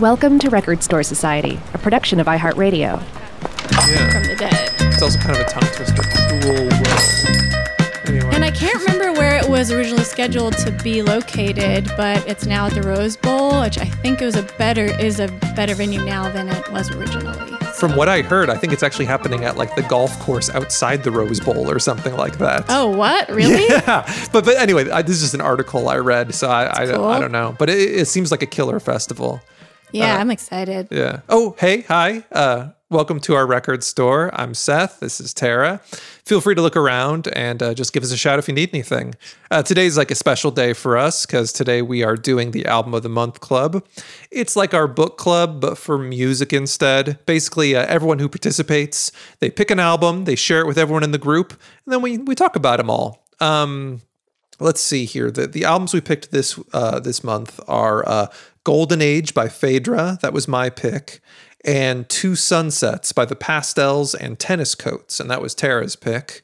Welcome to Record Store Society, a production of iHeartRadio. Yeah. From the dead. It's also kind of a tongue twister. Whoa. Anyway. And I can't remember where it was originally scheduled to be located, but it's now at the Rose Bowl, which I think is a better venue now than it was originally. From what I heard, I think it's actually happening at like the golf course outside the Rose Bowl or something like that. Oh, what? Really? Yeah. But anyway, this is just an article I read, so cool. I don't know. But it seems like a killer festival. Yeah, I'm excited. Yeah. Oh, hey, hi. Welcome to our record store. I'm Seth. This is Tara. Feel free to look around and just give us a shout if you need anything. Today's like a special day for us because today we are doing the Album of the Month Club. It's like our book club, but for music instead. Basically, everyone who participates, they pick an album, they share it with everyone in the group, and then we talk about them all. Let's see here. The albums we picked this month are Golden Age by Phèdre. That was my pick. And Two Sunsets by The Pastels and Tenniscoats, and that was Tara's pick.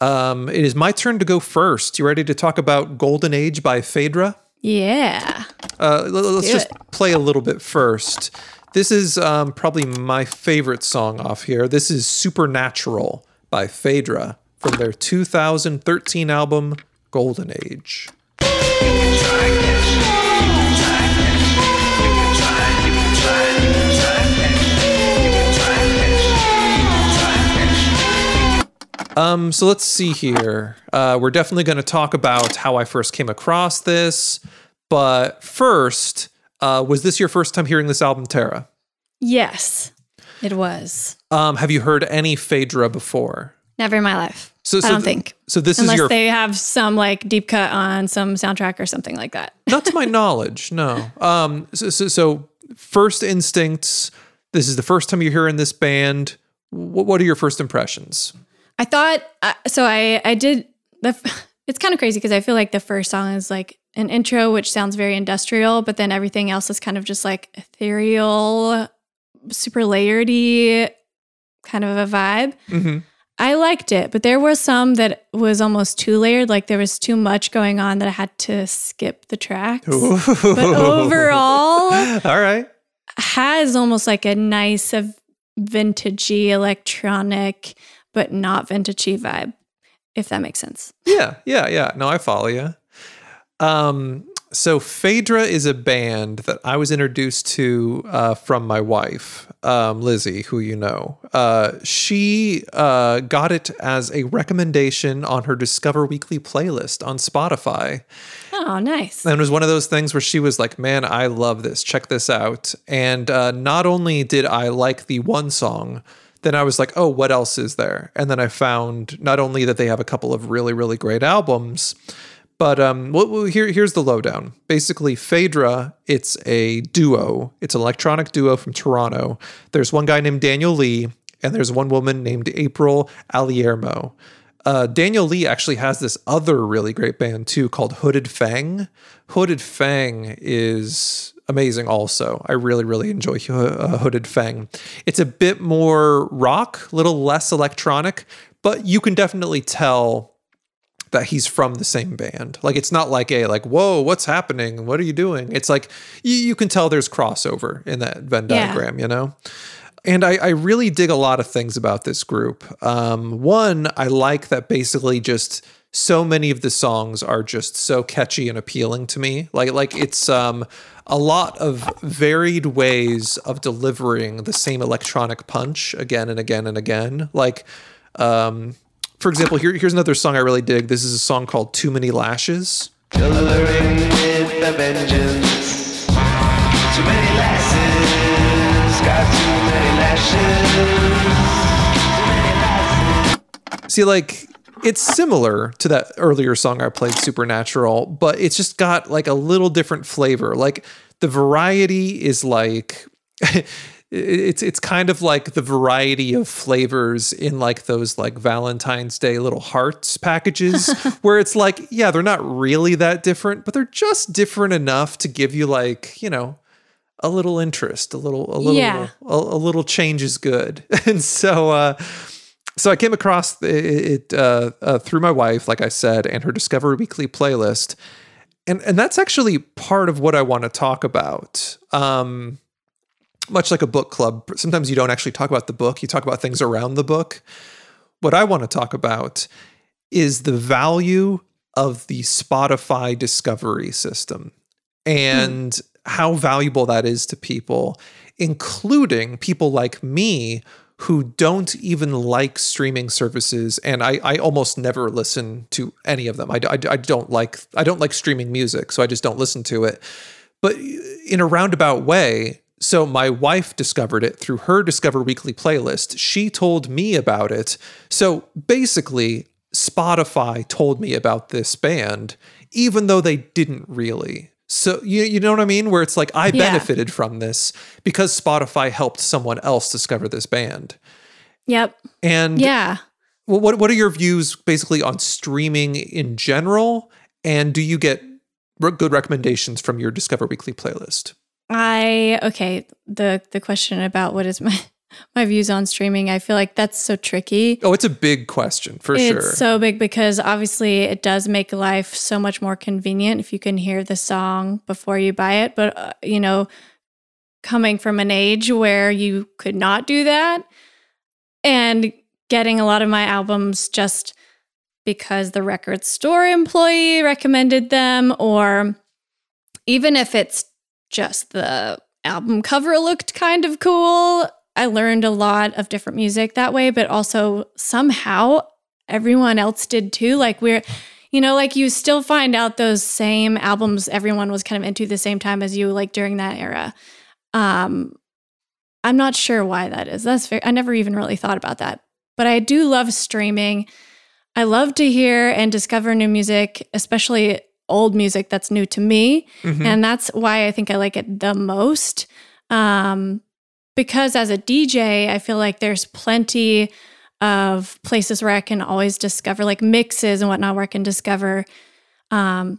It is my turn to go first. You ready to talk about Golden Age by Phèdre? Yeah. Let's just play a little bit first. This is probably my favorite song off here. This is Supernatural by Phèdre from their 2013 album, Golden Age. So let's see here. We're definitely going to talk about how I first came across this. But first, was this your first time hearing this album, Tara? Yes, it was. Have you heard any Phèdre before? Never in my life. I don't think. So this Unless is your... Unless they have some like deep cut on some soundtrack or something like that. Not to my knowledge, no. So first instincts, this is the first time you're hearing this band. What are your first impressions? I thought, so I did, it's kind of crazy because I feel like the first song is like an intro, which sounds very industrial, but then everything else is kind of just like ethereal, super layered-y kind of a vibe. Mm-hmm. I liked it, but there were some that was almost too layered. Like there was too much going on that I had to skip the tracks. Ooh. But overall, all right, has almost like a nice vintagey electronic but not vintagey vibe, if that makes sense. Yeah. No, I follow you. So Phèdre is a band that I was introduced to from my wife, Lizzie, who you know. She got it as a recommendation on her Discover Weekly playlist on Spotify. Oh, nice. And it was one of those things where she was like, man, I love this. Check this out. And not only did I like the one song, then I was like, oh, what else is there? And then I found not only that they have a couple of really, really great albums, but here's the lowdown. Basically, Phèdre, it's a duo. It's an electronic duo from Toronto. There's one guy named Daniel Lee, and there's one woman named April Aliermo. Daniel Lee actually has this other really great band, too, called Hooded Fang. Hooded Fang is... amazing also. I really, really enjoy Hooded Fang. It's a bit more rock, a little less electronic, but you can definitely tell that he's from the same band. Like, it's not like whoa, what's happening? What are you doing? It's like, you can tell there's crossover in that Venn diagram, you know? And I really dig a lot of things about this group. One, I like that basically just... so many of the songs are just so catchy and appealing to me. Like it's a lot of varied ways of delivering the same electronic punch again and again and again. Like, for example, here's another song I really dig. This is a song called Too Many Lashes. Coloring with a vengeance. Too many lashes. Got too many lashes. Too many lashes. See, like... it's similar to that earlier song I played, Supernatural, but it's just got like a little different flavor. Like the variety is like, it's kind of like the variety of flavors in like those like Valentine's Day little hearts packages where it's like, yeah, they're not really that different, but they're just different enough to give you like, you know, a little interest, a little change is good. And so, so I came across it through my wife, like I said, and her Discover Weekly playlist. And that's actually part of what I want to talk about. much like a book club, sometimes you don't actually talk about the book. You talk about things around the book. What I want to talk about is the value of the Spotify discovery system and how valuable that is to people, including people like me who don't even like streaming services. And I almost never listen to any of them. I don't like streaming music, so I just don't listen to it. But in a roundabout way, so my wife discovered it through her Discover Weekly playlist. She told me about it. So basically, Spotify told me about this band, even though they didn't really. So you know what I mean? Where it's like, I benefited from this because Spotify helped someone else discover this band. Yep. And well, what are your views basically on streaming in general? And do you get good recommendations from your Discover Weekly playlist? The question about what is my views on streaming, I feel like that's so tricky. Oh, it's a big question for sure. It's so big because obviously it does make life so much more convenient if you can hear the song before you buy it. But, coming from an age where you could not do that and getting a lot of my albums just because the record store employee recommended them, or even if it's just the album cover looked kind of cool. I learned a lot of different music that way, but also somehow everyone else did too. Like you still find out those same albums everyone was kind of into the same time as you, like during that era. I'm not sure why that is. That's fair. I never even really thought about that, but I do love streaming. I love to hear and discover new music, especially old music that's new to me. Mm-hmm. And that's why I think I like it the most. Because as a DJ, I feel like there's plenty of places where I can always discover, like mixes and whatnot, where I can discover the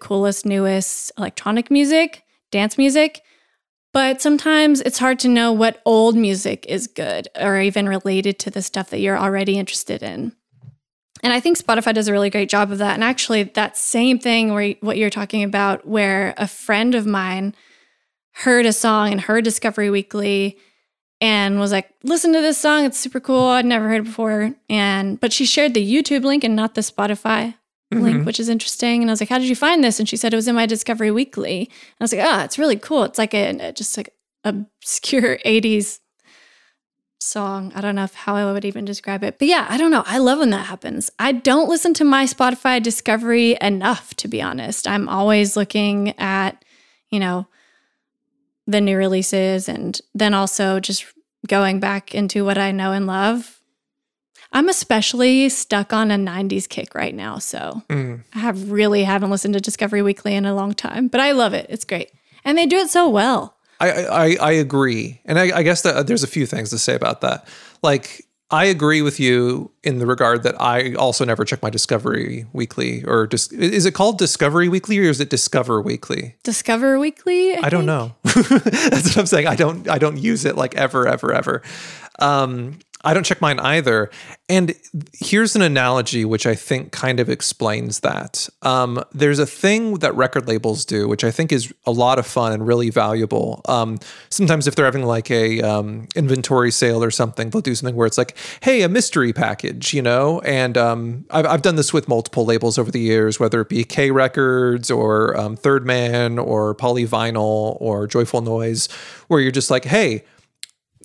coolest, newest electronic music, dance music. But sometimes it's hard to know what old music is good or even related to the stuff that you're already interested in. And I think Spotify does a really great job of that. And actually, that same thing where what you're talking about, where a friend of mine heard a song in her Discovery Weekly and was like, listen to this song. It's super cool. I'd never heard it before. But she shared the YouTube link and not the Spotify link, which is interesting. And I was like, how did you find this? And she said, it was in my Discovery Weekly. And I was like, oh, it's really cool. It's like just like obscure 80s song. I don't know how I would even describe it. But I don't know. I love when that happens. I don't listen to my Spotify discovery enough, to be honest. I'm always looking at, the new releases and then also just going back into what I know and love. I'm especially stuck on a 90s kick right now. So I haven't listened to Discovery Weekly in a long time, but I love it. It's great. And they do it so well. I agree. And I guess that there's a few things to say about that. Like, I agree with you in the regard that I also never check my Discovery Weekly or is it called Discovery Weekly or is it Discover Weekly? Discover Weekly? I don't know. That's what I'm saying. I don't use it like ever. I don't check mine either. And here's an analogy which I think kind of explains that. There's a thing that record labels do, which I think is a lot of fun and really valuable. Sometimes if they're having like a inventory sale or something, they'll do something where it's like, hey, a mystery package, And I've done this with multiple labels over the years, whether it be K Records or Third Man or Polyvinyl or Joyful Noise, where you're just like, hey,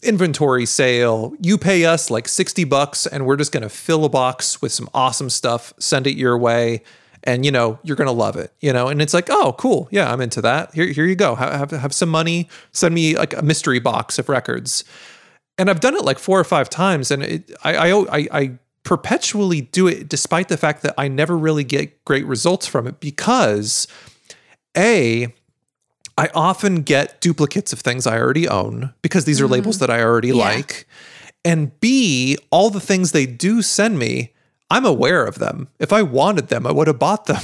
inventory sale, you pay us like $60 and we're just going to fill a box with some awesome stuff, send it your way. And you're going to love it, and it's like, oh, cool. Yeah. I'm into that. Here you go. Have some money. Send me like a mystery box of records. And I've done it like 4 or 5 times. And I perpetually do it despite the fact that I never really get great results from it because I often get duplicates of things I already own because these are labels that I already like. And B, all the things they do send me, I'm aware of them. If I wanted them, I would have bought them,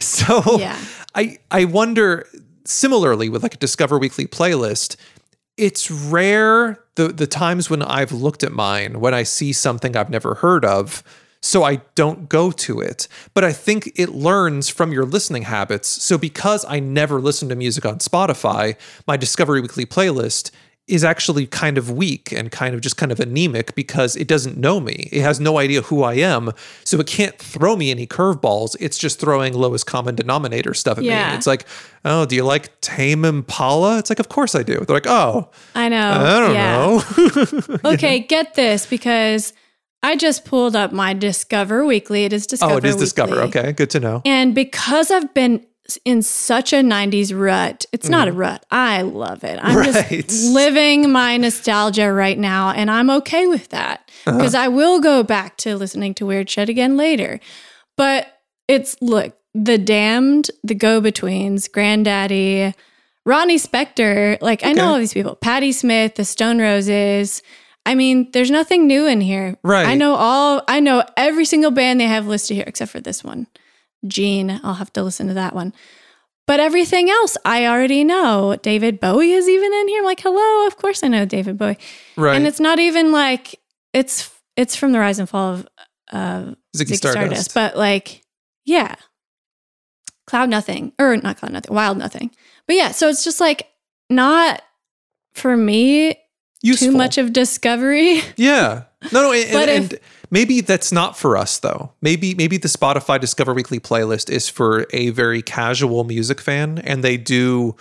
So I wonder, similarly with like a Discover Weekly playlist, it's rare the times when I've looked at mine, when I see something I've never heard of. so I don't go to it. But I think it learns from your listening habits. So because I never listen to music on Spotify, my Discovery Weekly playlist is actually kind of weak and kind of anemic because it doesn't know me. It has no idea who I am. So it can't throw me any curveballs. It's just throwing lowest common denominator stuff at me. It's like, oh, do you like Tame Impala? It's like, of course I do. They're like, oh, I know. I don't know. Okay, get this, because I just pulled up my Discover Weekly. It is Discover Weekly. Oh, it is Discover. Okay, good to know. And because I've been in such a 90s rut. It's not a rut. I love it. I'm just living my nostalgia right now, and I'm okay with that because I will go back to listening to weird shit again later. But it's, look, The Damned, The Go-Betweens, Granddaddy, Ronnie Spector, like I know all these people, Patti Smith, The Stone Roses. I mean, there's nothing new in here. Right. I know every single band they have listed here except for this one. Gene, I'll have to listen to that one. But everything else, I already know. David Bowie is even in here. I'm like, hello, of course I know David Bowie. Right. And it's not even like, it's from the rise and fall of Ziggy Stardust. But like, yeah. Wild Nothing. But yeah, so it's just like, not for me, useful. Too much of Discovery. Yeah. No, and maybe that's not for us, though. Maybe the Spotify Discover Weekly playlist is for a very casual music fan, and they do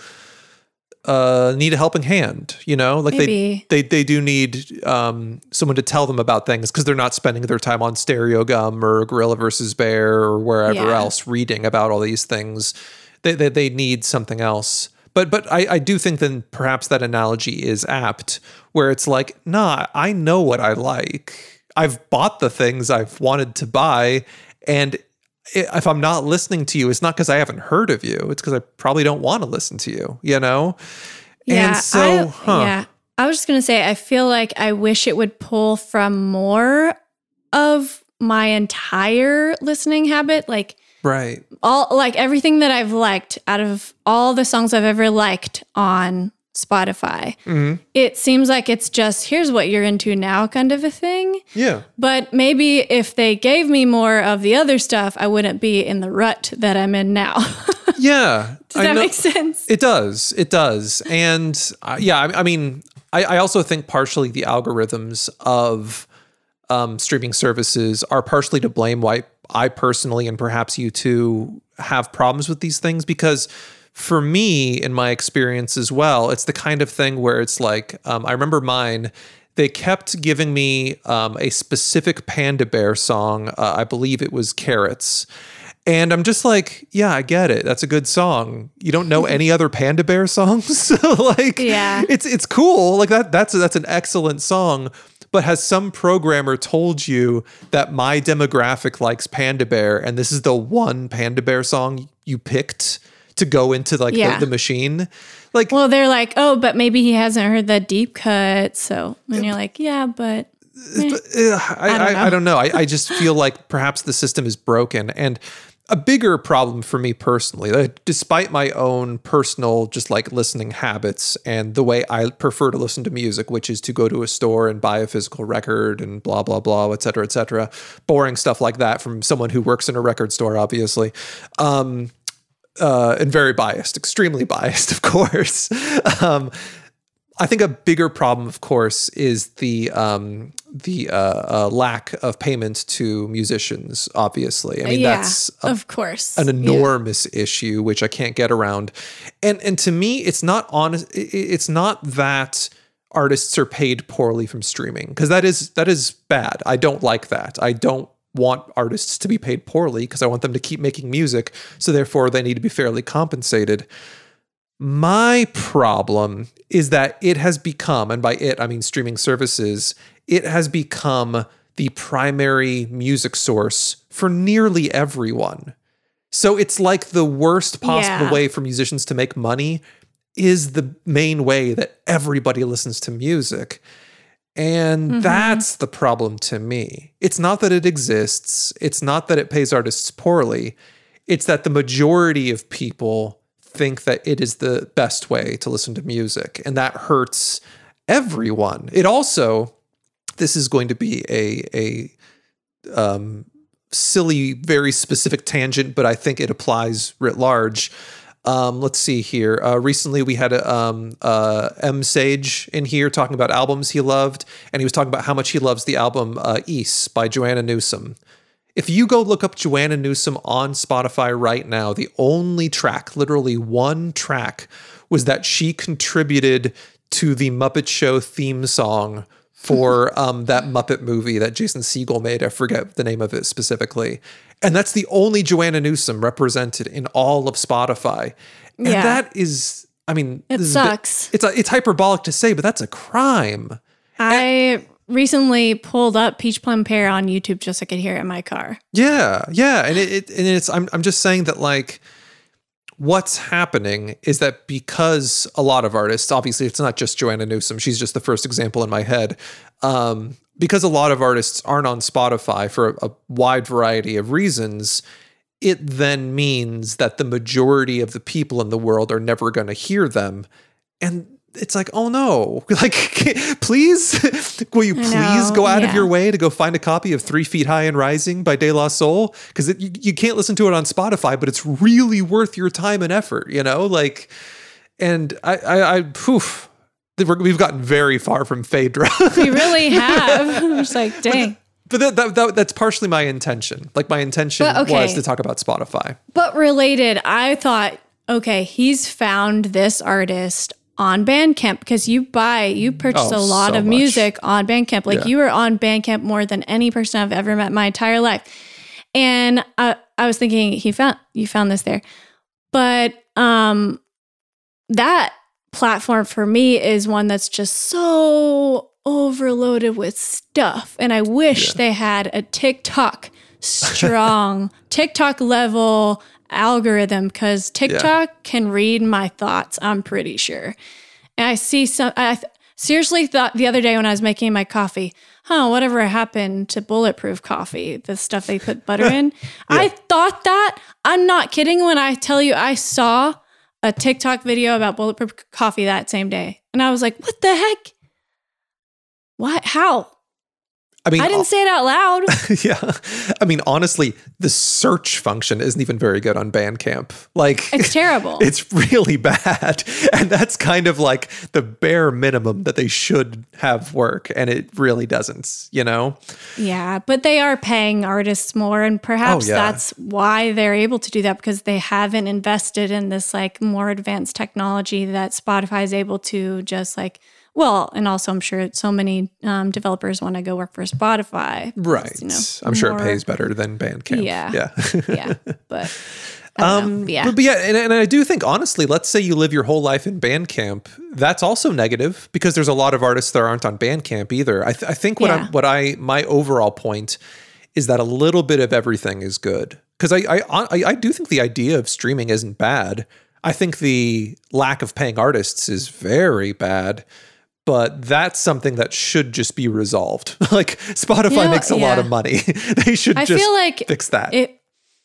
need a helping hand, you know? Like they do need someone to tell them about things because they're not spending their time on Stereo Gum or Gorilla versus Bear or wherever else reading about all these things. They need something else. But I do think then perhaps that analogy is apt, where it's like, nah, I know what I like. I've bought the things I've wanted to buy. And if I'm not listening to you, it's not because I haven't heard of you. It's because I probably don't want to listen to you, you know? Yeah, and so, I was just going to say, I feel like I wish it would pull from more of my entire listening habit. Like, right. All like everything that I've liked out of all the songs I've ever liked on Spotify. Mm-hmm. It seems like it's just, here's what you're into now kind of a thing. Yeah. But maybe if they gave me more of the other stuff, I wouldn't be in the rut that I'm in now. Yeah. Does that make sense? It does. It does. And I also think partially the algorithms of streaming services are partially to blame why I personally, and perhaps you too, have problems with these things, because for me, in my experience as well, it's the kind of thing where it's like, I remember mine, they kept giving me a specific Panda Bear song. I believe it was Carrots. And I'm just like, yeah, I get it. That's a good song. You don't know any other Panda Bear songs? So like, yeah. It's cool. Like that's an excellent song. But has some programmer told you that my demographic likes Panda Bear and this is the one Panda Bear song you picked to go into like the machine? Like, well, they're like, oh, but maybe he hasn't heard the deep cut. So, and you're like, yeah, but... I don't know. I just feel like perhaps the system is broken. And a bigger problem for me personally, like, despite my own personal just like listening habits and the way I prefer to listen to music, which is to go to a store and buy a physical record and blah, blah, blah, et cetera, boring stuff like that from someone who works in a record store, obviously, and very biased, extremely biased, of course. I think a bigger problem, of course, is the lack of payment to musicians, obviously. I mean, that's of course an enormous issue, which I can't get around. And to me, it's not that artists are paid poorly from streaming, because that is bad. I don't like that. I don't want artists to be paid poorly because I want them to keep making music. So therefore, they need to be fairly compensated. My problem is that it has become, and by it, I mean streaming services, it has become the primary music source for nearly everyone. So it's like the worst possible way for musicians to make money is the main way that everybody listens to music. And that's the problem to me. It's not that it exists. It's not that it pays artists poorly. It's that the majority of people think that it is the best way to listen to music, and that hurts everyone. It also, this is going to be a silly, very specific tangent, but I think it applies writ large. Let's see here. Recently we had M. Sage in here talking about albums he loved, and he was talking about how much he loves the album East by Joanna Newsom. If you go look up Joanna Newsom on Spotify right now, the only track, literally one track, was that she contributed to the Muppet Show theme song for that Muppet movie that Jason Segel made. I forget the name of it specifically. And that's the only Joanna Newsom represented in all of Spotify. And that is, I mean, it sucks. It's hyperbolic to say, but that's a crime. I recently pulled up Peach Plum Pear on YouTube just so I could hear it in my car. Yeah. And I'm just saying that, like, what's happening is that because a lot of artists, obviously it's not just Joanna Newsom, she's just the first example in my head, because a lot of artists aren't on Spotify for a wide variety of reasons, it then means that the majority of the people in the world are never going to hear them. And it's like, oh no, like, please, will you please go out of your way to go find a copy of 3 Feet High and Rising by De La Soul? Because you can't listen to it on Spotify, but it's really worth your time and effort, you know? Like, and we've gotten very far from Phèdre. We really have. I'm just like, dang. But that's partially my intention. Like, my intention was to talk about Spotify. But related, I thought, okay, he's found this artist on Bandcamp, because you purchase a lot of music on Bandcamp. Like, you were on Bandcamp more than any person I've ever met in my entire life. And I was thinking, you found this there. But that platform for me is one that's just so overloaded with stuff. And I wish they had a TikTok strong, TikTok level algorithm, because TikTok can read my thoughts, I'm pretty sure. And I see seriously thought the other day when I was making my coffee, whatever happened to bulletproof coffee, the stuff they put butter in. I thought that. I'm not kidding when I tell you I saw a TikTok video about bulletproof coffee that same day. And I was like, what the heck? What? How? I mean, I didn't say it out loud. I mean, honestly, the search function isn't even very good on Bandcamp. Like, it's terrible. It's really bad. And that's kind of like the bare minimum that they should have work. And it really doesn't, you know? Yeah, but they are paying artists more. And perhaps that's why they're able to do that, because they haven't invested in this, like, more advanced technology that Spotify is able to just, like, well, and also I'm sure so many developers want to go work for Spotify. Right. You know, I'm sure it pays better than Bandcamp. Yeah. But and I do think, honestly, let's say you live your whole life in Bandcamp. That's also negative, because there's a lot of artists that aren't on Bandcamp either. I think my overall point is that a little bit of everything is good. Because I do think the idea of streaming isn't bad. I think the lack of paying artists is very bad. But that's something that should just be resolved. Like, Spotify makes a lot of money. They should fix that.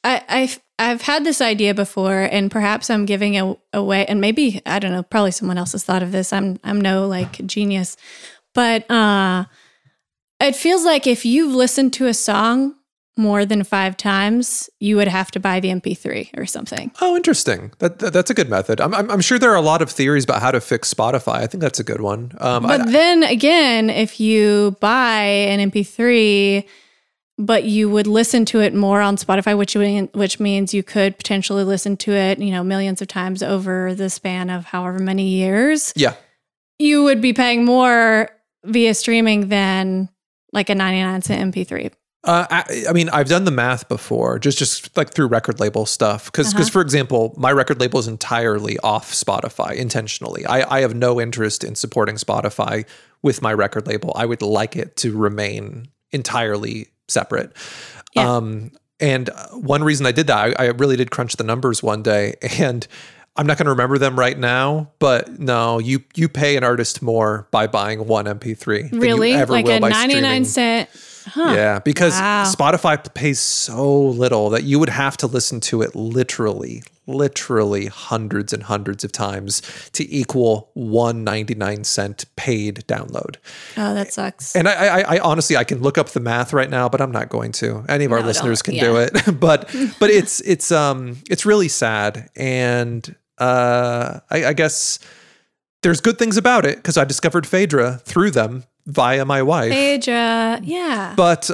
I've had this idea before, and perhaps I'm giving it away. And maybe, I don't know, probably someone else has thought of this. I'm no, like, genius. But it feels like if you've listened to a song more than 5 times, you would have to buy the MP3 or something. Oh, interesting. That's a good method. I'm sure there are a lot of theories about how to fix Spotify. I think that's a good one. But then again, if you buy an MP3, but you would listen to it more on Spotify, which means you could potentially listen to it, you know, millions of times over the span of however many years. Yeah, you would be paying more via streaming than like a 99-cent MP3. I mean, I've done the math before, just like through record label stuff. Because for example, my record label is entirely off Spotify intentionally. I have no interest in supporting Spotify with my record label. I would like it to remain entirely separate. Yeah. And one reason I did that, I really did crunch the numbers one day, and I'm not going to remember them right now, but no, you pay an artist more by buying one MP3 than you ever will by streaming. 99-cent Huh. Yeah, because Spotify pays so little that you would have to listen to it literally hundreds and hundreds of times to equal $1.99 paid download. Oh, that sucks. And I honestly, I can look up the math right now, but I'm not going to. Any of our listeners can do it, but it's really sad. And I guess there's good things about it because I discovered Phèdre through them via my wife. Phèdre, yeah. But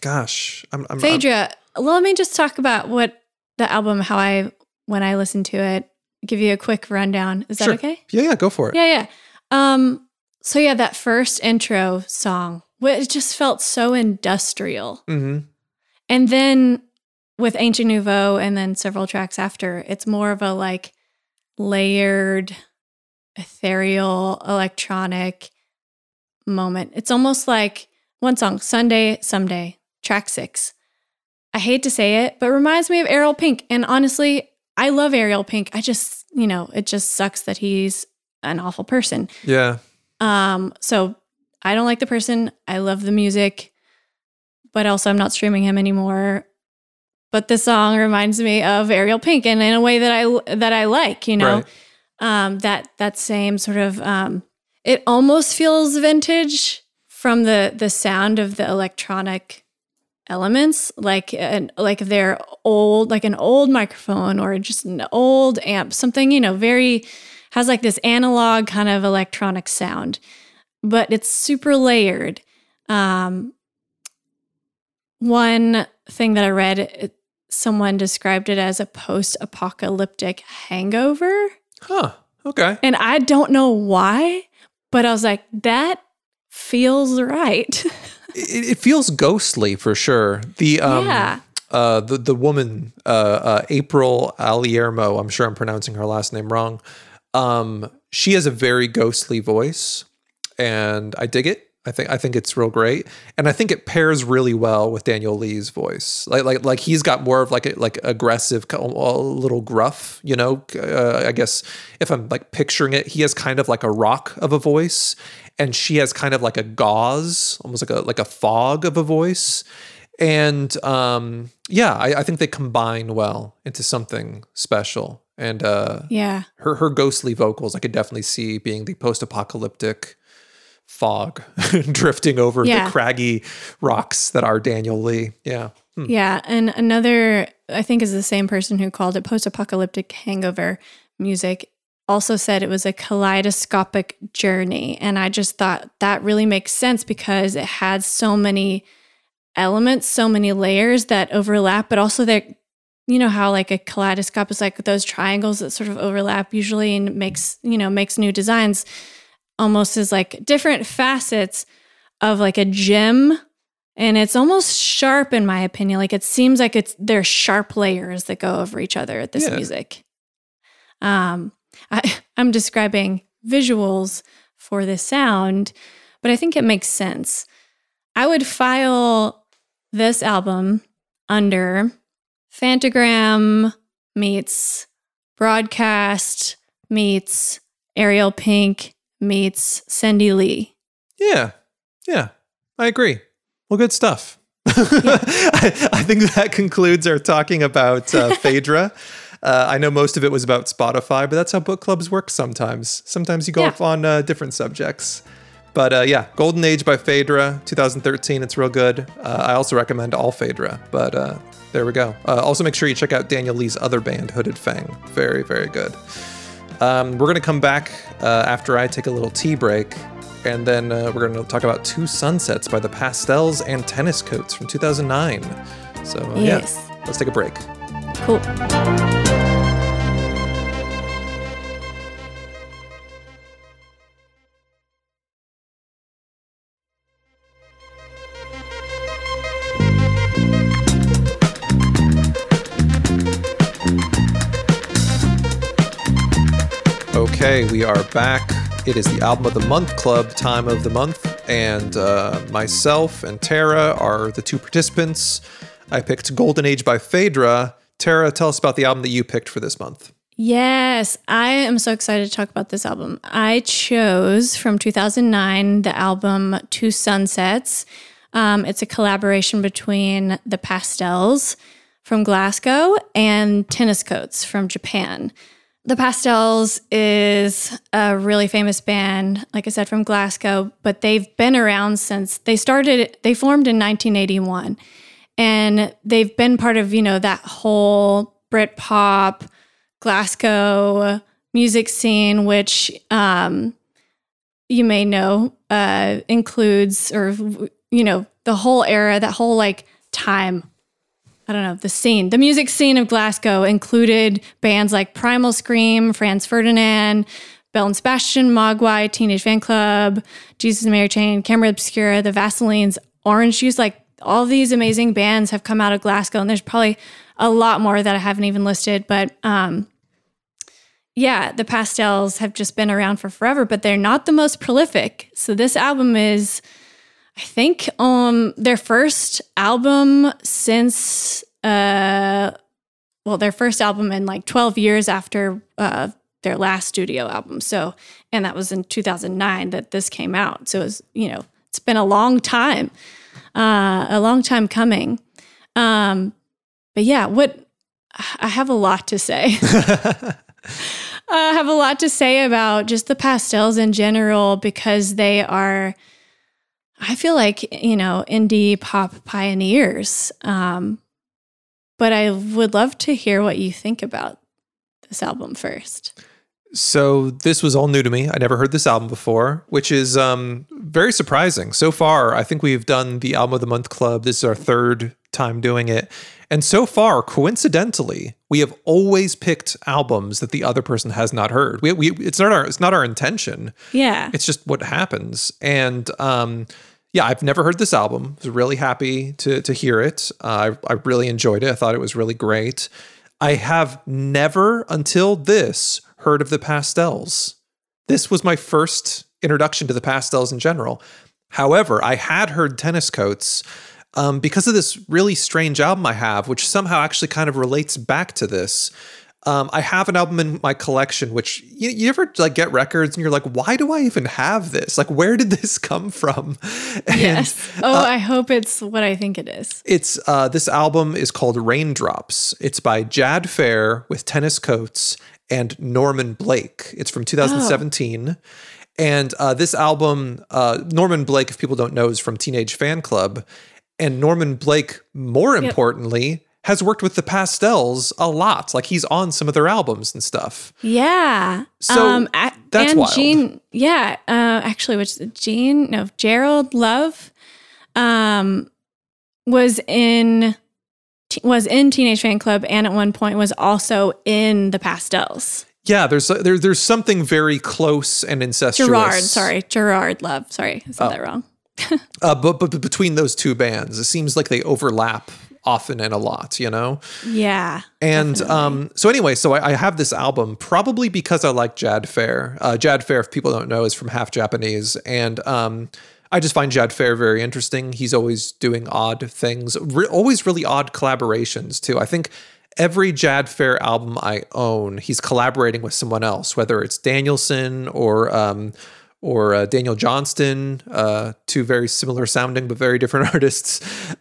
gosh, I'm Phèdre. Well, let me just talk about what the album, when I listened to it, give you a quick rundown. Is that okay? Yeah, go for it. Yeah. So yeah, that first intro song, it just felt so industrial. Mm-hmm. And then with Ancient Nouveau and then several tracks after, it's more of a like layered, ethereal, electronic moment. It's almost like one song, Sunday, Someday, track 6. I hate to say it, but it reminds me of Ariel Pink. And honestly, I love Ariel Pink. I just, it just sucks that he's an awful person. Yeah. So I don't like the person. I love the music, but also I'm not streaming him anymore. But this song reminds me of Ariel Pink, and in a way that I like, Right. That same sort of, it almost feels vintage from the sound of the electronic elements, like they're old, like an old microphone or just an old amp, something, very, has like this analog kind of electronic sound, but it's super layered. One thing that I read, someone described it as a post-apocalyptic hangover. Huh, okay. And I don't know why, but I was like, that feels right. It feels ghostly for sure. The woman, April Aliermo, I'm sure I'm pronouncing her last name wrong. She has a very ghostly voice, and I dig it. I think it's real great, and I think it pairs really well with Daniel Lee's voice. Like he's got more of like aggressive, a little gruff. I guess if I'm like picturing it, he has kind of like a rock of a voice, and she has kind of like a gauze, almost like a fog of a voice. And I think they combine well into something special. And her ghostly vocals, I could definitely see being the post-apocalyptic fog drifting over the craggy rocks that are Daniel Lee. Yeah. Hmm. Yeah. And another, I think is the same person who called it post-apocalyptic hangover music, also said it was a kaleidoscopic journey. And I just thought that really makes sense because it had so many elements, so many layers that overlap, but also that, how like a kaleidoscope is like those triangles that sort of overlap usually and makes new designs. Almost as like different facets of like a gem, and it's almost sharp in my opinion. Like it seems like there are sharp layers that go over each other at this music. I'm describing visuals for the sound, but I think it makes sense. I would file this album under Phantogram meets Broadcast meets Ariel Pink meets Cindy Lee. Yeah, I agree. Well, good stuff. Yeah. I think that concludes our talking about Phèdre. I know most of it was about Spotify, but that's how book clubs work sometimes. Sometimes you go off on different subjects. But Golden Age by Phèdre, 2013. It's real good. I also recommend all Phèdre, but there we go. Also make sure you check out Daniel Lee's other band, Hooded Fang. Very, very good. We're going to come back after I take a little tea break, and then we're going to talk about Two Sunsets by The Pastels and Tenniscoats from 2009. So, let's take a break. Cool. Okay, we are back. It is the Album of the Month Club time of the month, and myself and Tara are the two participants. I picked Golden Age by Phèdre. Tara, tell us about the album that you picked for this month. Yes, I am so excited to talk about this album. I chose from 2009 the album Two Sunsets. It's a collaboration between The Pastels from Glasgow and Tenniscoats from Japan. The Pastels is a really famous band, like I said, from Glasgow, but they've been around since they formed in 1981. And they've been part of, you know, that whole Britpop, Glasgow music scene, which you may know includes, or, you know, the whole era, that whole like time. I don't know, the music scene of Glasgow included bands like Primal Scream, Franz Ferdinand, Belle and Sebastian, Mogwai, Teenage Fan Club, Jesus and Mary Chain, Camera Obscura, The Vaselines, Orange Juice. Like all these amazing bands have come out of Glasgow, and there's probably a lot more that I haven't even listed. But yeah, the Pastels have just been around for forever, but they're not the most prolific. So this album is, I think, their first album since, their first album in like 12 years after their last studio album. So, and that was in 2009 that this came out. So it was, you know, it's been a long time coming. But yeah, I have a lot to say. I have a lot to say about just the Pastels in general, because they are, I feel like, you know, indie pop pioneers. But I would love to hear what you think about this album first. So this was all new to me. I never heard this album before, which is very surprising. So far, I think we've done the Album of the Month Club. This is our third time doing it. And so far, coincidentally, we have always picked albums that the other person has not heard. It's not our intention. Yeah. It's just what happens. And yeah, I've never heard this album. I was really happy to hear it. I really enjoyed it. I thought it was really great. I have never, until this, heard of the Pastels. This was my first introduction to the Pastels in general. However, I had heard Tenniscoats because of this really strange album I have, which somehow actually kind of relates back to this. I have an album in my collection, which you ever like get records and you're like, why do I even have this? Like, where did this come from? And, yes. I hope it's what I think it is. It's this album is called Raindrops. It's by Jad Fair with Tenniscoats and Norman Blake. It's from 2017. And this album, Norman Blake, if people don't know, is from Teenage Fan Club. And Norman Blake, more importantly, has worked with the Pastels a lot. Like, he's on some of their albums and stuff. Yeah. So that's and wild. Gene, yeah. Actually, which Gene, no, Gerard Love was in Teenage Fan Club, and at one point was also in the Pastels. Yeah, there's something very close and incestuous. Gerard Love. Sorry, I said that wrong. But between those two bands, it seems like they overlap often and a lot, you know? Yeah. And so I have this album probably because I like Jad Fair. Jad Fair, if people don't know, is from half Japanese. And I just find Jad Fair very interesting. He's always doing odd things, always really odd collaborations too. I think every Jad Fair album I own, he's collaborating with someone else, whether it's Danielson or Daniel Johnston, two very similar sounding but very different artists.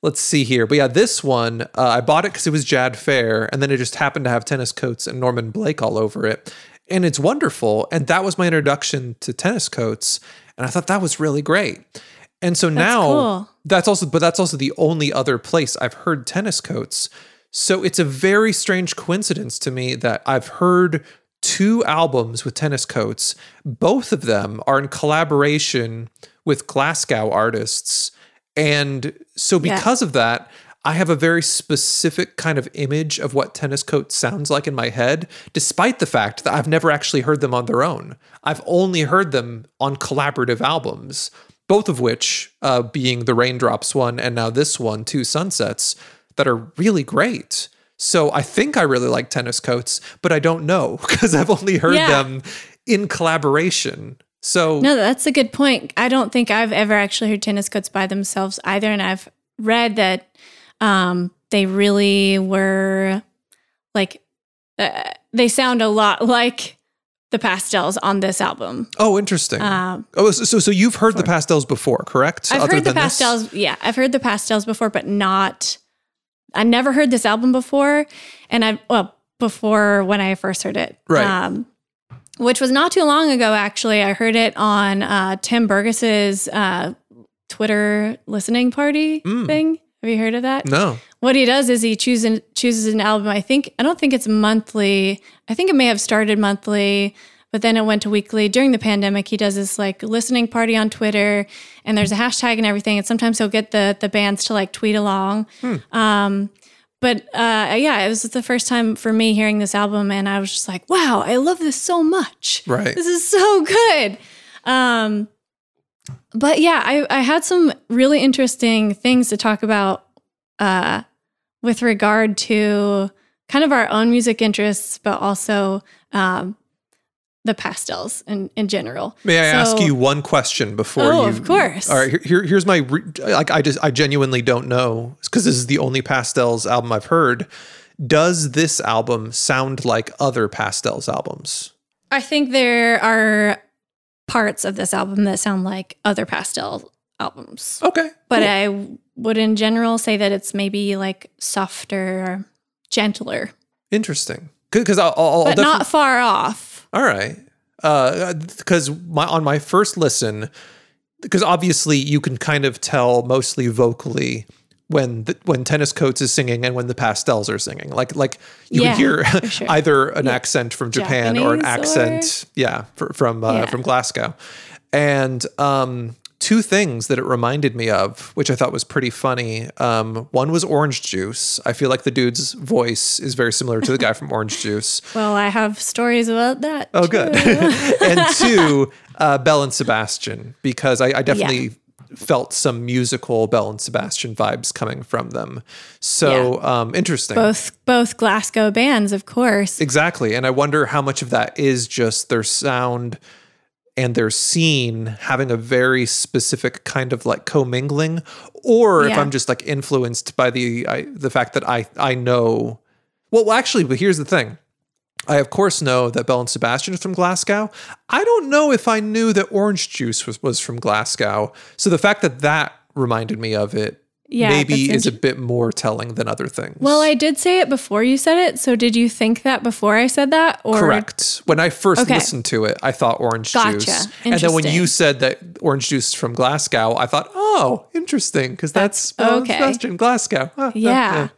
Let's see here. But yeah, this one, I bought it because it was Jad Fair, and then it just happened to have Tenniscoats and Norman Blake all over it. And it's wonderful. And that was my introduction to Tenniscoats. And I thought that was really great. And so that's also the only other place I've heard Tenniscoats. So it's a very strange coincidence to me that I've heard two albums with Tenniscoats. Both of them are in collaboration with Glasgow artists. And so because of that, I have a very specific kind of image of what Tenniscoats sounds like in my head, despite the fact that I've never actually heard them on their own. I've only heard them on collaborative albums, both of which being the Raindrops one and now this one, Two Sunsets, that are really great. So I think I really like Tenniscoats, but I don't know because I've only heard them in collaboration. So no, that's a good point. I don't think I've ever actually heard Tenniscoats by themselves either, and I've read that they really were like They sound a lot like the Pastels on this album. Oh, interesting. So you've heard the Pastels before, correct? I've heard the Pastels. This? Yeah, I've heard the Pastels before, but I never heard this album before. And before when I first heard it. Right. Which was not too long ago, actually. I heard it on Tim Burgess's Twitter listening party thing. Have you heard of that? No. What he does is he chooses an album. I don't think it's monthly. I think it may have started monthly, but then it went to weekly. During the pandemic, he does this like listening party on Twitter, and there's a hashtag and everything. And sometimes he'll get the bands to like tweet along. But it was the first time for me hearing this album, and I was just like, wow, I love this so much. Right. This is so good. But yeah, I had some really interesting things to talk about with regard to kind of our own music interests, but also the Pastels in general. May I ask you one question before you... Oh, of course. All right, here's my... I genuinely don't know, because this is the only Pastels album I've heard. Does this album sound like other Pastels albums? I think there are parts of this album that sound like other Pastel albums. Okay. But cool. I would in general say that it's maybe like softer, gentler. Interesting. Because I'll but not far off. All right. Because on my first listen, because obviously you can kind of tell mostly vocally when Tenniscoats is singing and when the Pastels are singing. Like you would hear sure. either an accent from Japan Japanese or an accent from Glasgow. And two things that it reminded me of, which I thought was pretty funny. One was Orange Juice. I feel like the dude's voice is very similar to the guy from Orange Juice. Well, I have stories about that. Oh, good. And two, Belle and Sebastian, because I definitely... Yeah. felt some musical Belle and Sebastian vibes coming from them. So interesting. Both Glasgow bands, of course. Exactly. And I wonder how much of that is just their sound and their scene having a very specific kind of like commingling, or if I'm just like influenced by the fact that I know. Well, actually, but here's the thing. I, of course, know that Belle and Sebastian is from Glasgow. I don't know if I knew that Orange Juice was from Glasgow. So the fact that reminded me of it maybe is a bit more telling than other things. Well, I did say it before you said it. So did you think that before I said that? Or? Correct. When I first listened to it, I thought Orange Juice. And then when you said that Orange Juice is from Glasgow, I thought, oh, interesting. Because that's Belle and Sebastian, Glasgow. Yeah.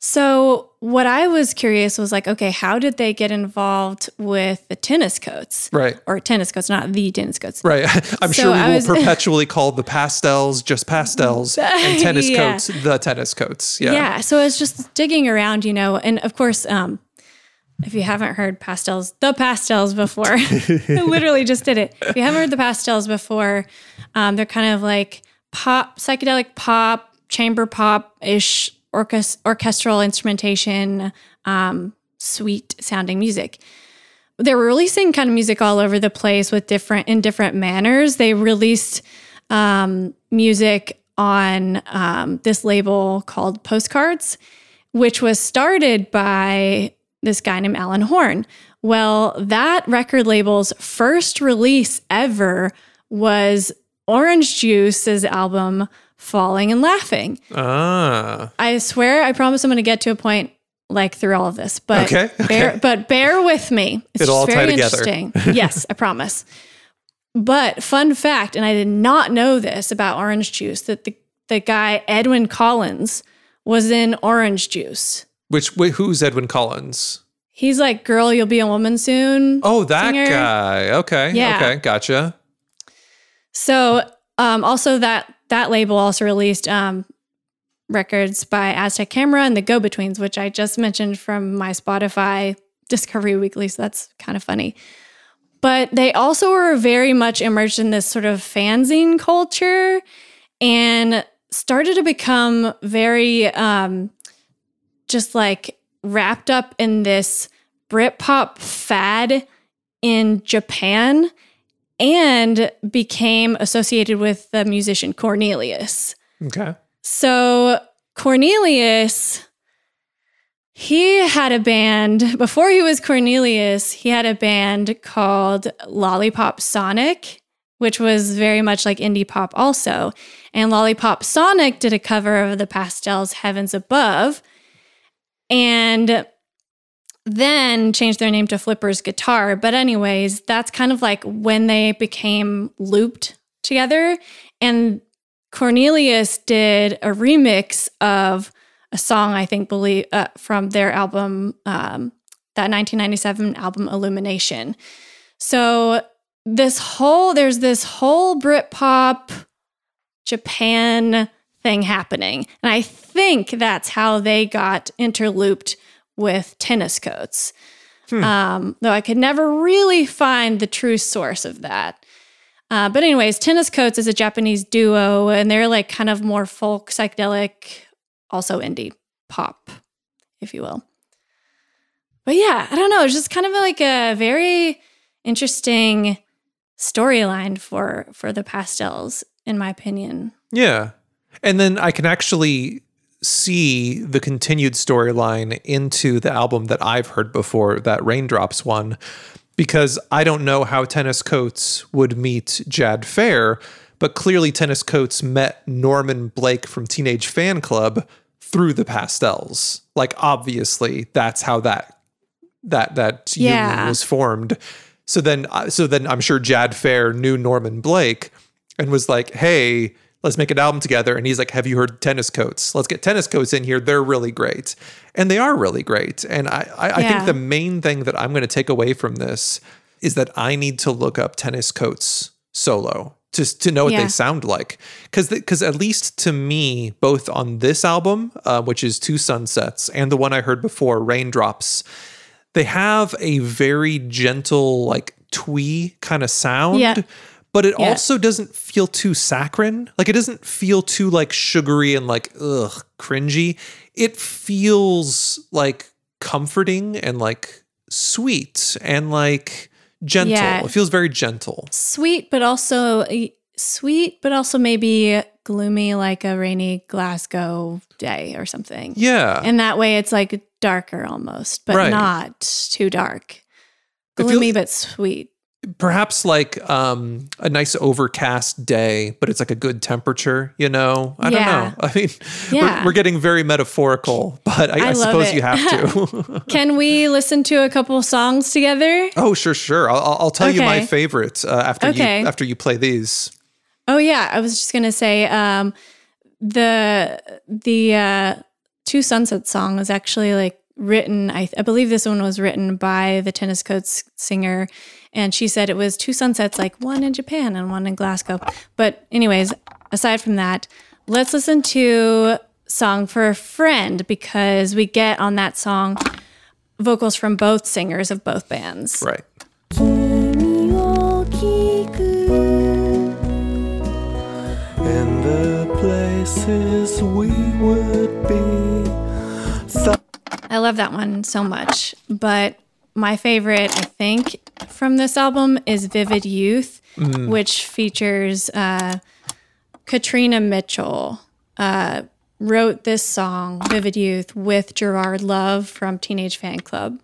So what I was curious was like, okay, how did they get involved with the Tenniscoats? Right. Or Tenniscoats, not the Tenniscoats. Right. I'm sure we will perpetually call the Pastels just Pastels and Tenniscoats the Tenniscoats. Yeah. Yeah. So I was just digging around, and of course, if you haven't heard the Pastels before, I literally just did it. If you haven't heard the Pastels before, they're kind of like pop, psychedelic pop, chamber pop-ish orchestral instrumentation, sweet sounding music. They were releasing kind of music all over the place with in different manners. They released music on this label called Postcards, which was started by this guy named Alan Horn. Well, that record label's first release ever was Orange Juice's album, Falling and Laughing. I swear, I promise I'm going to get to a point like through all of this, but okay. Bear with me. It'll all tie together. Yes, I promise. But fun fact, and I did not know this about Orange Juice, that the guy Edwyn Collins was in Orange Juice. Who's Edwyn Collins? He's like, girl, you'll be a woman soon. Oh, that singer. Guy. Okay. Yeah. Okay. Gotcha. So also that label also released records by Aztec Camera and The Go-Betweens, which I just mentioned from my Spotify Discovery Weekly, so that's kind of funny. But they also were very much immersed in this sort of fanzine culture and started to become very just like wrapped up in this Britpop fad in Japan, and became associated with the musician Cornelius. Okay. So Cornelius, He had a band, before he was Cornelius, he had a band called Lollipop Sonic, which was very much like indie pop also. And Lollipop Sonic did a cover of The Pastels' Heavens Above, and then changed their name to Flipper's Guitar. But anyways, that's kind of like when they became looped together. And Cornelius did a remix of a song, I think, from their album, that 1997 album Illumination. So there's this whole Britpop Japan thing happening. And I think that's how they got interlooped with Tenniscoats. Though I could never really find the true source of that. But anyways, Tenniscoats is a Japanese duo, and they're like kind of more folk, psychedelic, also indie pop, if you will. But yeah, I don't know. It's just kind of like a very interesting storyline for The Pastels, in my opinion. Yeah. And then I can actually see the continued storyline into the album that I've heard before, that Raindrops one, because I don't know how Tenniscoats would meet Jad Fair, but clearly Tenniscoats met Norman Blake from Teenage Fan Club through The Pastels. Like, obviously, that's how that union was formed. So then I'm sure Jad Fair knew Norman Blake and was like, hey, let's make an album together. And he's like, have you heard Tenniscoats? Let's get Tenniscoats in here. They're really great. And they are really great. And I think the main thing that I'm going to take away from this is that I need to look up Tenniscoats solo to know what they sound like. Because at least to me, both on this album, which is Two Sunsets, and the one I heard before, Raindrops, they have a very gentle, like, twee kind of sound. Yeah. But it also doesn't feel too saccharine. Like, it doesn't feel too, like, sugary and, like, ugh, cringy. It feels, like, comforting and, like, sweet and, like, gentle. Yeah. It feels very gentle. Sweet, but also maybe gloomy, like a rainy Glasgow day or something. Yeah. And that way it's, like, darker almost, but not too dark. Gloomy, but sweet. Perhaps like a nice overcast day, but it's like a good temperature, you know? I don't know. I mean, we're getting very metaphorical, but I suppose you have to. Can we listen to a couple songs together? Oh, sure. I'll tell you my favorites after you play these. Oh, yeah. I was just going to say the Two Sunsets song is actually like written, I believe this one was written by the Tenniscoats singer, and she said it was two sunsets, like one in Japan and one in Glasgow. But anyways, aside from that, let's listen to Song for a Friend, because we get on that song vocals from both singers of both bands. Right. And the places we would be. I love that one so much, but my favorite, I think, from this album is Vivid Youth, which features Katrina Mitchell. Wrote this song, Vivid Youth, with Gerard Love from Teenage Fan Club.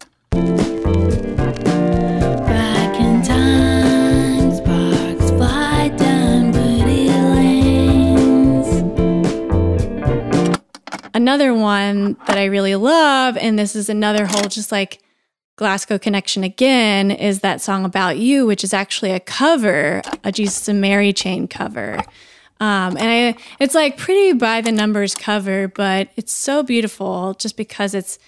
Another one that I really love, and this is another whole just like Glasgow connection again, is that song About You, which is actually a cover, a Jesus and Mary Chain cover. And it's like pretty by the numbers cover, but it's so beautiful just because it's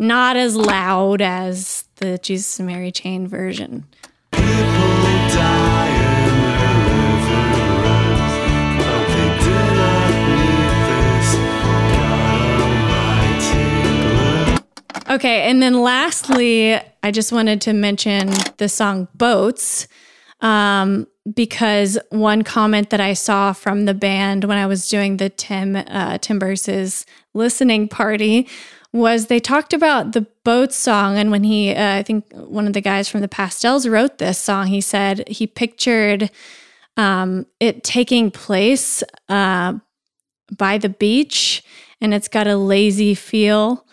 not as loud as the Jesus and Mary Chain version. People die in their rivers, but they do not need this, God Almighty. Okay, and then lastly, I just wanted to mention the song Boats, because one comment that I saw from the band when I was doing the Tim Burns' listening party was they talked about the Boats song. And when he, I think one of the guys from The Pastels wrote this song, he said he pictured it taking place by the beach, and it's got a lazy feel.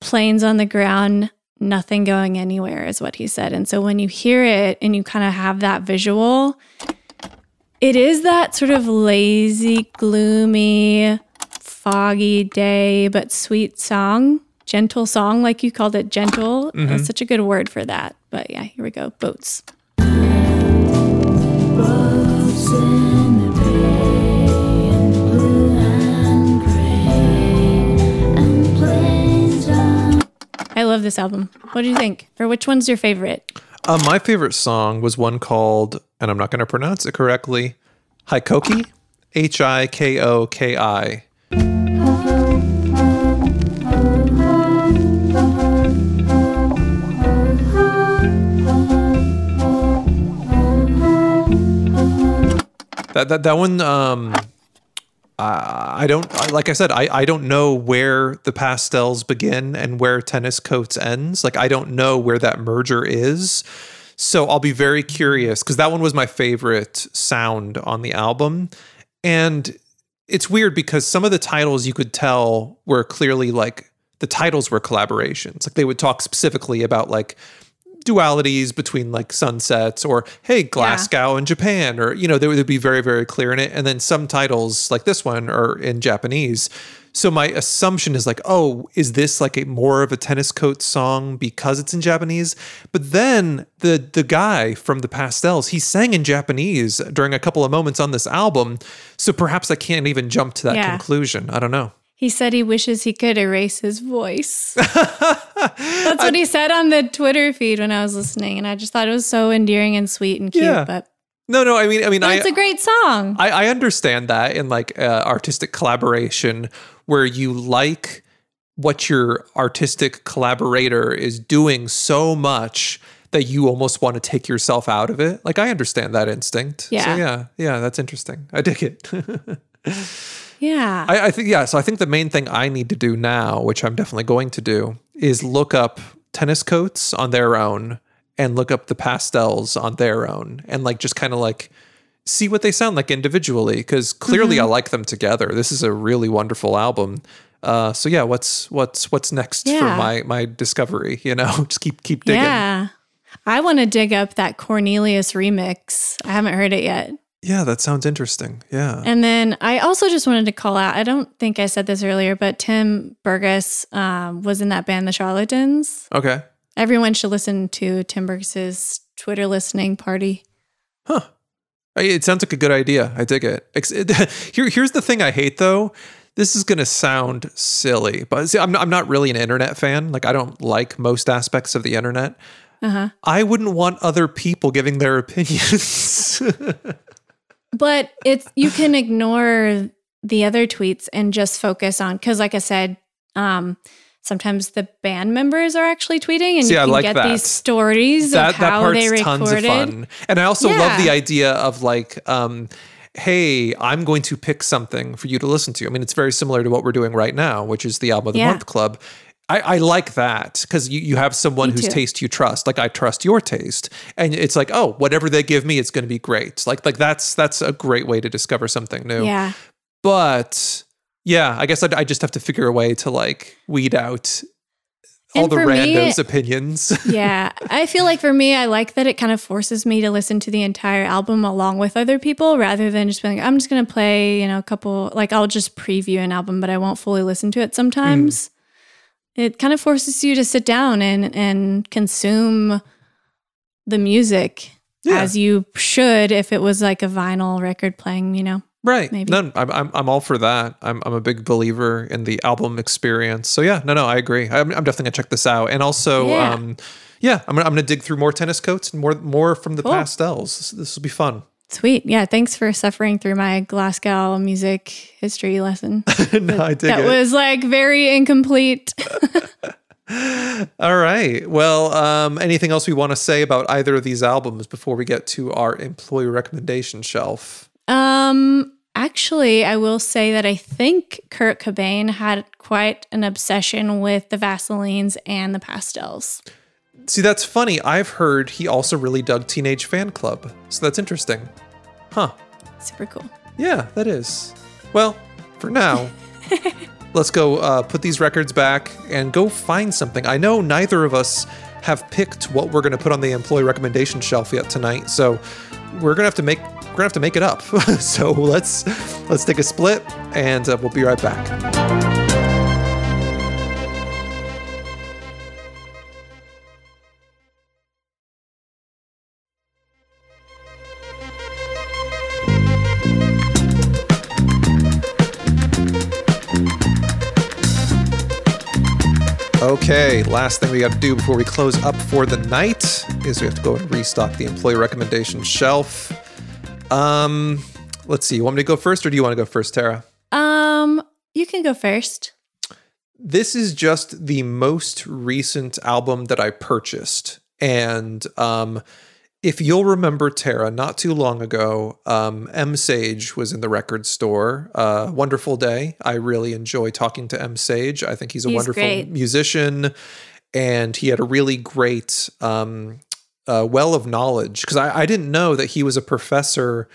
planes on the ground, nothing going anywhere is what he said. And so when you hear it and you kind of have that visual, it is that sort of lazy, gloomy, foggy day, but sweet song, gentle song, like you called it gentle. Mm-hmm. That's such a good word for that. But yeah, here we go. Boats. Boats in the bay, blue and gray, and plains on. I love this album. What do you think? Or which one's your favorite? My favorite song was one called, and I'm not going to pronounce it correctly, Hikoki, Hikoki. That one, I don't know where the Pastels begin and where Tenniscoats ends. Like, I don't know where that merger is. So I'll be very curious, because that one was my favorite sound on the album. And it's weird because some of the titles you could tell were clearly, like, the titles were collaborations. Like, they would talk specifically about, like, dualities between, like, sunsets or, hey, Glasgow and Japan, or, you know, they would be very, very clear in it. And then some titles like this one are in Japanese. So my assumption is, like, oh, is this like a more of a Tenniscoats song because it's in Japanese? But then the guy from the Pastels, he sang in Japanese during a couple of moments on this album. So perhaps I can't even jump to that conclusion. I don't know. He said he wishes he could erase his voice. That's what he said on the Twitter feed when I was listening, and I just thought it was so endearing and sweet and cute. Yeah. But no, I mean, it's a great song. I understand that in, like, artistic collaboration, where you like what your artistic collaborator is doing so much that you almost want to take yourself out of it. Like, I understand that instinct. Yeah, so, yeah, that's interesting. I dig it. Yeah. So I think the main thing I need to do now, which I'm definitely going to do, is look up Tenniscoats on their own and look up the Pastels on their own and, like, just kind of, like, see what they sound like individually, because clearly I like them together. This is a really wonderful album. So yeah, what's next for my discovery, you know? Just keep digging. Yeah. I want to dig up that Cornelius remix. I haven't heard it yet. Yeah, that sounds interesting. Yeah. And then I also just wanted to call out, I don't think I said this earlier, but Tim Burgess was in that band, The Charlatans. Okay. Everyone should listen to Tim Burgess's Twitter listening party. Huh. It sounds like a good idea. I dig it. Here's the thing I hate, though. This is going to sound silly, but see, I'm not really an internet fan. Like, I don't like most aspects of the internet. Uh-huh. I wouldn't want other people giving their opinions. But you can ignore the other tweets and just focus on, because, like I said, sometimes the band members are actually tweeting, and you can get these stories of how they recorded. That part's tons of fun. And I also love the idea of, like, hey, I'm going to pick something for you to listen to. I mean, it's very similar to what we're doing right now, which is the Album of the Month Club. I like that, because you have someone whose taste you trust. Like, I trust your taste, and it's like, oh, whatever they give me, it's going to be great. Like that's a great way to discover something new. Yeah. But yeah, I guess I just have to figure a way to, like, weed out all the randos' opinions. Yeah, I feel like for me, I like that it kind of forces me to listen to the entire album along with other people, rather than just being like, I'm just going to play, you know, a couple. Like, I'll just preview an album, but I won't fully listen to it sometimes. Mm. It kind of forces you to sit down and consume the music as you should if it was like a vinyl record playing, you know? Right. Maybe. No, I'm all for that. I'm a big believer in the album experience. So yeah, no, I agree. I'm definitely gonna check this out. And also, I'm gonna dig through more Tenniscoats and more from the Pastels. This will be fun. Sweet. Yeah. Thanks for suffering through my Glasgow music history lesson. No, I dig it. That was, like, very incomplete. All right. Well, anything else we want to say about either of these albums before we get to our employee recommendation shelf? Actually, I will say that I think Kurt Cobain had quite an obsession with the Vaselines and the Pastels. See, that's funny. I've heard he also really dug Teenage Fan Club. So that's interesting. Huh. Super cool. Yeah, that is. Well, for now, let's go put these records back and go find something. I know neither of us have picked what we're going to put on the employee recommendation shelf yet tonight, so we're gonna have to make it up. So let's take a split, and we'll be right back. Okay, last thing we got to do before we close up for the night is we have to go and restock the employee recommendation shelf. Let's see. You want me to go first, or do you want to go first, Tara? You can go first. This is just the most recent album that I purchased, and if you'll remember, Tara, not too long ago, M. Sage was in the record store. Wonderful day. I really enjoy talking to M. Sage. I think he's wonderful musician, and he had a really great well of knowledge. Because I didn't know that he was a professor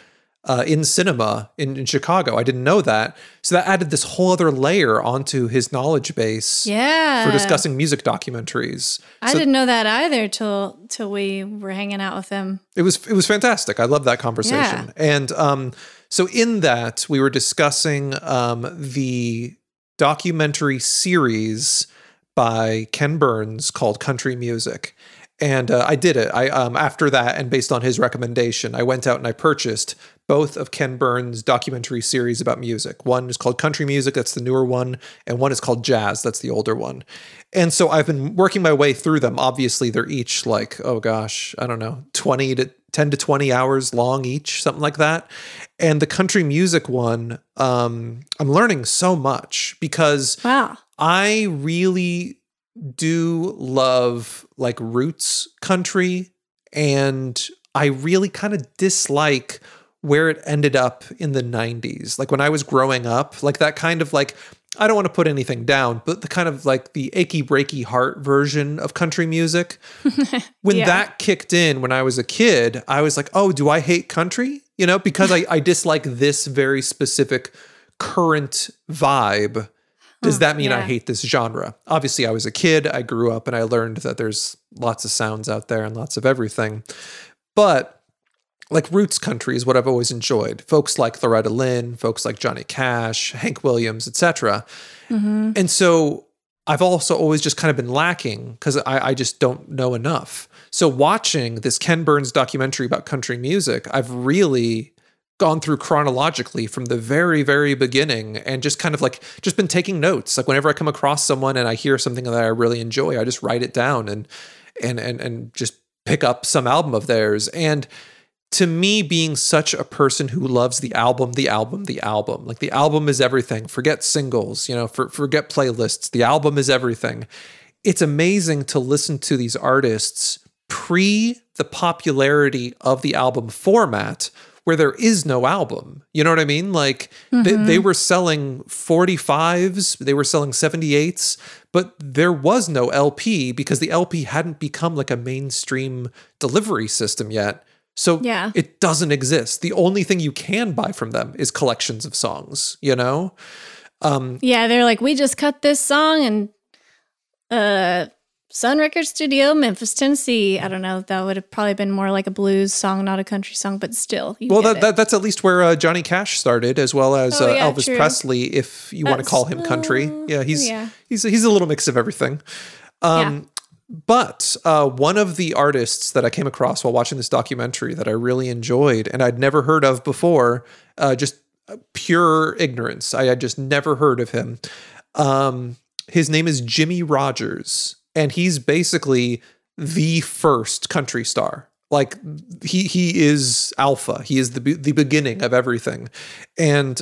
in cinema in Chicago. I didn't know that. So that added this whole other layer onto his knowledge base for discussing music documentaries. I didn't know that either till we were hanging out with him. It was fantastic. I love that conversation. Yeah. And so in that, we were discussing the documentary series by Ken Burns called Country Music. And I did it. I after that, and based on his recommendation, I went out and I purchased both of Ken Burns' documentary series about music. One is called Country Music, that's the newer one, and one is called Jazz, that's the older one. And so I've been working my way through them. Obviously, they're each like, oh gosh, I don't know, 10 to 20 hours long each, something like that. And the Country Music one, I'm learning so much because I really do love like roots country, and I really kind of dislike where it ended up in the 90s. Like when I was growing up, like that kind of like, I don't want to put anything down, but the kind of like the achy breaky heart version of country music. When that kicked in when I was a kid, I was like, oh, do I hate country? You know, because I dislike this very specific current vibe. Does that mean I hate this genre? Obviously, I was a kid, I grew up, and I learned that there's lots of sounds out there and lots of everything. But like roots country is what I've always enjoyed. Folks like Loretta Lynn, folks like Johnny Cash, Hank Williams, etc. Mm-hmm. And so I've also always just kind of been lacking because I just don't know enough. So watching this Ken Burns documentary about country music, I've really gone through chronologically from the very, very beginning and just kind of like just been taking notes. Like whenever I come across someone and I hear something that I really enjoy, I just write it down and just pick up some album of theirs. And to me, being such a person who loves the album, like the album is everything, forget singles, you know, forget playlists, the album is everything. It's amazing to listen to these artists pre the popularity of the album format where there is no album. You know what I mean? Like they were selling 45s, they were selling 78s, but there was no LP because the LP hadn't become like a mainstream delivery system yet. So it doesn't exist. The only thing you can buy from them is collections of songs, you know? They're like, we just cut this song in Sun Record Studio, Memphis, Tennessee. I don't know. That would have probably been more like a blues song, not a country song, but still. That's at least where Johnny Cash started, as well as Elvis Presley, if you want to call him country. He's a little mix of everything. But one of the artists that I came across while watching this documentary that I really enjoyed and I'd never heard of before, just pure ignorance. I had just never heard of him. His name is Jimmie Rodgers, and he's basically the first country star. Like he is alpha. He is the beginning of everything. And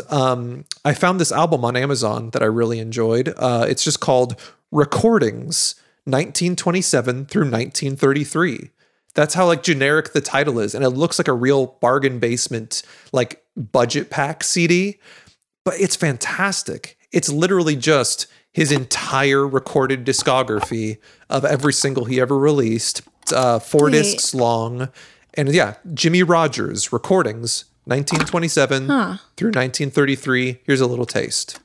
I found this album on Amazon that I really enjoyed. It's just called Recordings, 1927 through 1933. That's how like generic the title is. And it looks like a real bargain basement, like budget pack CD, but it's fantastic. It's literally just his entire recorded discography of every single he ever released, four discs long. And Jimmie Rodgers, Recordings, 1927 through 1933. Here's a little taste.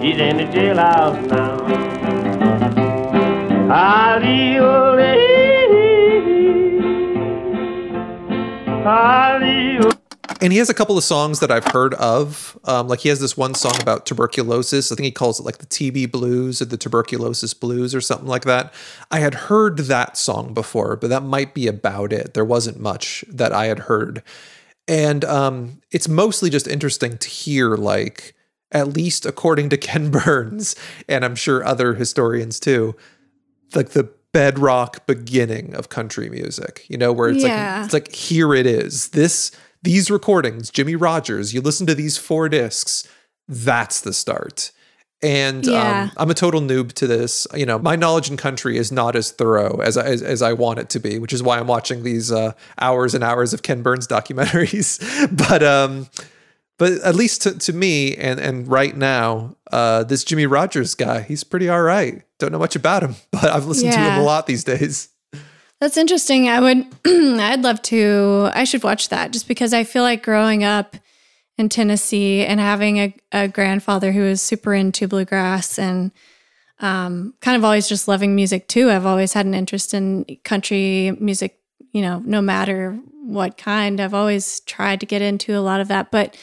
He's in the jailhouse now. Ali, and he has a couple of songs that I've heard of. Like he has this one song about tuberculosis. I think he calls it like the TB blues or the tuberculosis blues or something like that. I had heard that song before, but that might be about it. There wasn't much that I had heard. And it's mostly just interesting to hear, like, at least according to Ken Burns, and I'm sure other historians too, like the bedrock beginning of country music, you know, where it's like, it's like, here it is. These recordings, Jimmy Rogers, you listen to these four discs, that's the start. And I'm a total noob to this. You know, my knowledge in country is not as thorough as I want it to be, which is why I'm watching these hours and hours of Ken Burns documentaries. But at least to me and right now, this Jimmy Rogers guy, he's pretty all right. Don't know much about him, but I've listened to him a lot these days. That's interesting. I'd love to. I should watch that just because I feel like growing up in Tennessee and having a grandfather who was super into bluegrass and kind of always just loving music too. I've always had an interest in country music, you know, no matter what kind. I've always tried to get into a lot of that. But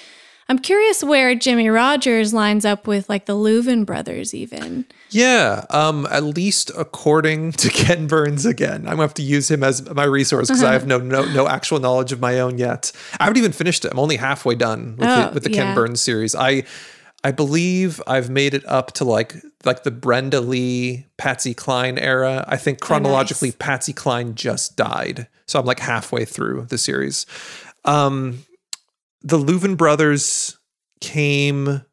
I'm curious where Jimmy Rogers lines up with like the Louvin brothers even. Yeah, at least according to Ken Burns again. I'm going to have to use him as my resource because I have no actual knowledge of my own yet. I haven't even finished it. I'm only halfway done with the Ken Burns series. I believe I've made it up to like the Brenda Lee, Patsy Cline era. I think chronologically Patsy Cline just died. So I'm like halfway through the series. The Louvin brothers came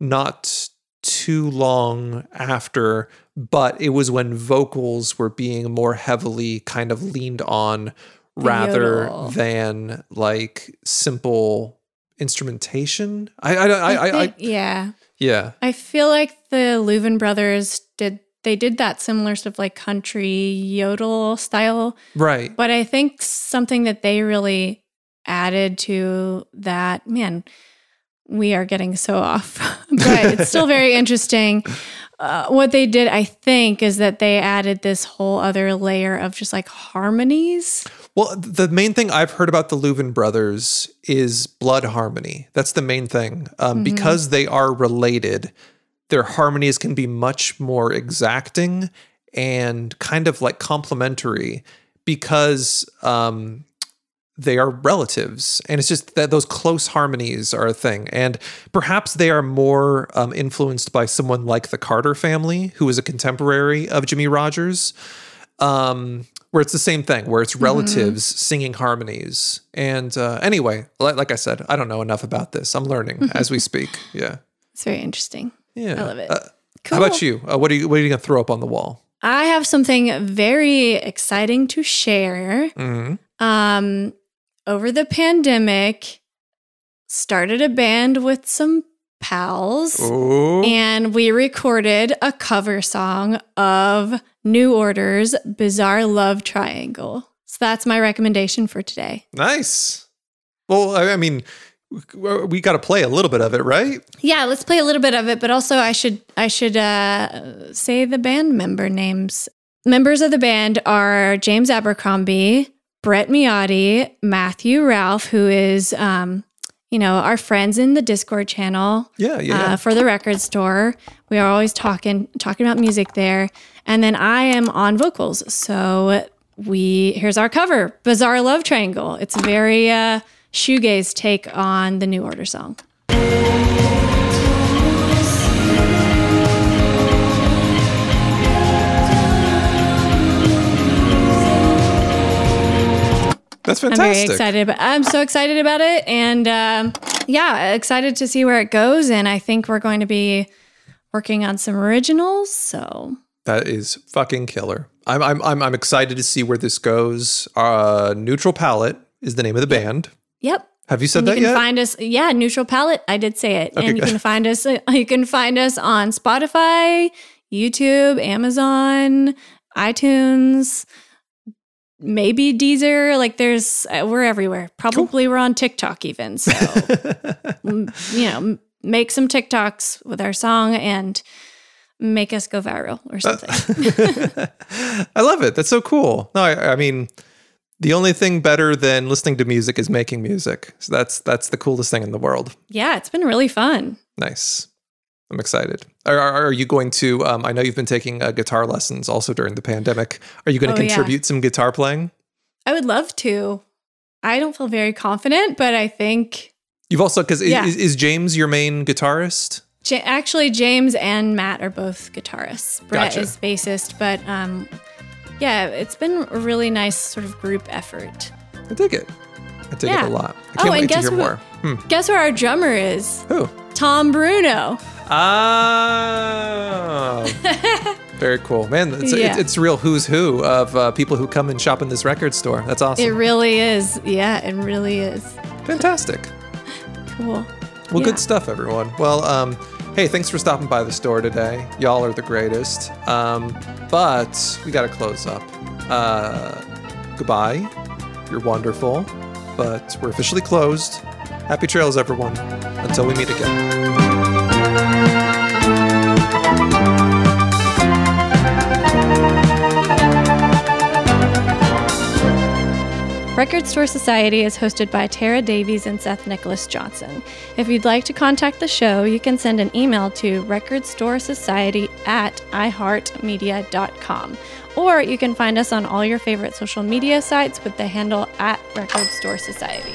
not too long after, but it was when vocals were being more heavily kind of leaned on rather than like simple instrumentation. I feel like the Louvin brothers did that similar stuff like country yodel style. Right. But I think something that they really added to that, man, we are getting so off, but it's still very interesting. What they did, I think, is that they added this whole other layer of just like harmonies. Well, the main thing I've heard about the Louvin brothers is blood harmony. That's the main thing. Because they are related, their harmonies can be much more exacting and kind of like complementary because they are relatives. And it's just that those close harmonies are a thing. And perhaps they are more influenced by someone like the Carter family, who is a contemporary of Jimmy Rogers, where it's the same thing, where it's relatives singing harmonies. And anyway, like I said, I don't know enough about this. I'm learning as we speak. Yeah. It's very interesting. Yeah. I love it. Cool. How about you? What are you going to throw up on the wall? I have something very exciting to share. Mm-hmm. Over the pandemic, started a band with some pals, and we recorded a cover song of New Order's Bizarre Love Triangle. So that's my recommendation for today. Nice. Well, I mean, we got to play a little bit of it, right? Yeah, let's play a little bit of it, but also I should say the band member names. Members of the band are James Abercrombie, Brett Miotti, Matthew Ralph, who is, our friends in the Discord channel for the record store. We are always talking about music there. And then I am on vocals. So here's our cover, Bizarre Love Triangle. It's a very shoegaze take on the New Order song. That's fantastic. I'm very excited. I'm so excited about it. And excited to see where it goes. And I think we're going to be working on some originals. So that is fucking killer. I'm excited to see where this goes. Neutral Palette is the name of the band. Yep. Have you said that yet? You can find us. Yeah, Neutral Palette. I did say it. Okay, and you can find us. You can find us on Spotify, YouTube, Amazon, iTunes. Maybe Deezer, we're everywhere. Probably we're on TikTok even. So, make some TikToks with our song and make us go viral or something. I love it. That's so cool. No, I mean, the only thing better than listening to music is making music. So that's the coolest thing in the world. Yeah, it's been really fun. Nice. I'm excited. Are you going to, I know you've been taking guitar lessons also during the pandemic. Are you going to contribute some guitar playing? I would love to. I don't feel very confident, but I think... You've also, because is James your main guitarist? Actually, James and Matt are both guitarists. Brett is bassist, but it's been a really nice sort of group effort. I dig it. I dig it a lot. I can't wait to hear more. Guess where our drummer is? Who? Tom Bruno. Oh. Very cool. Man, it's real who's who of people who come and shop in this record store. That's awesome. It really is. Yeah, it really is. Fantastic. Cool. Well, good stuff, everyone. Well, hey, thanks for stopping by the store today. Y'all are the greatest. But we got to close up. Goodbye. You're wonderful. But we're officially closed. Happy trails, everyone. Until we meet again. Record Store Society is hosted by Tara Davies and Seth Nicholas Johnson. If you'd like to contact the show, you can send an email to recordstoresociety@iheartmedia.com. Or you can find us on all your favorite social media sites with the handle @Record Store Society.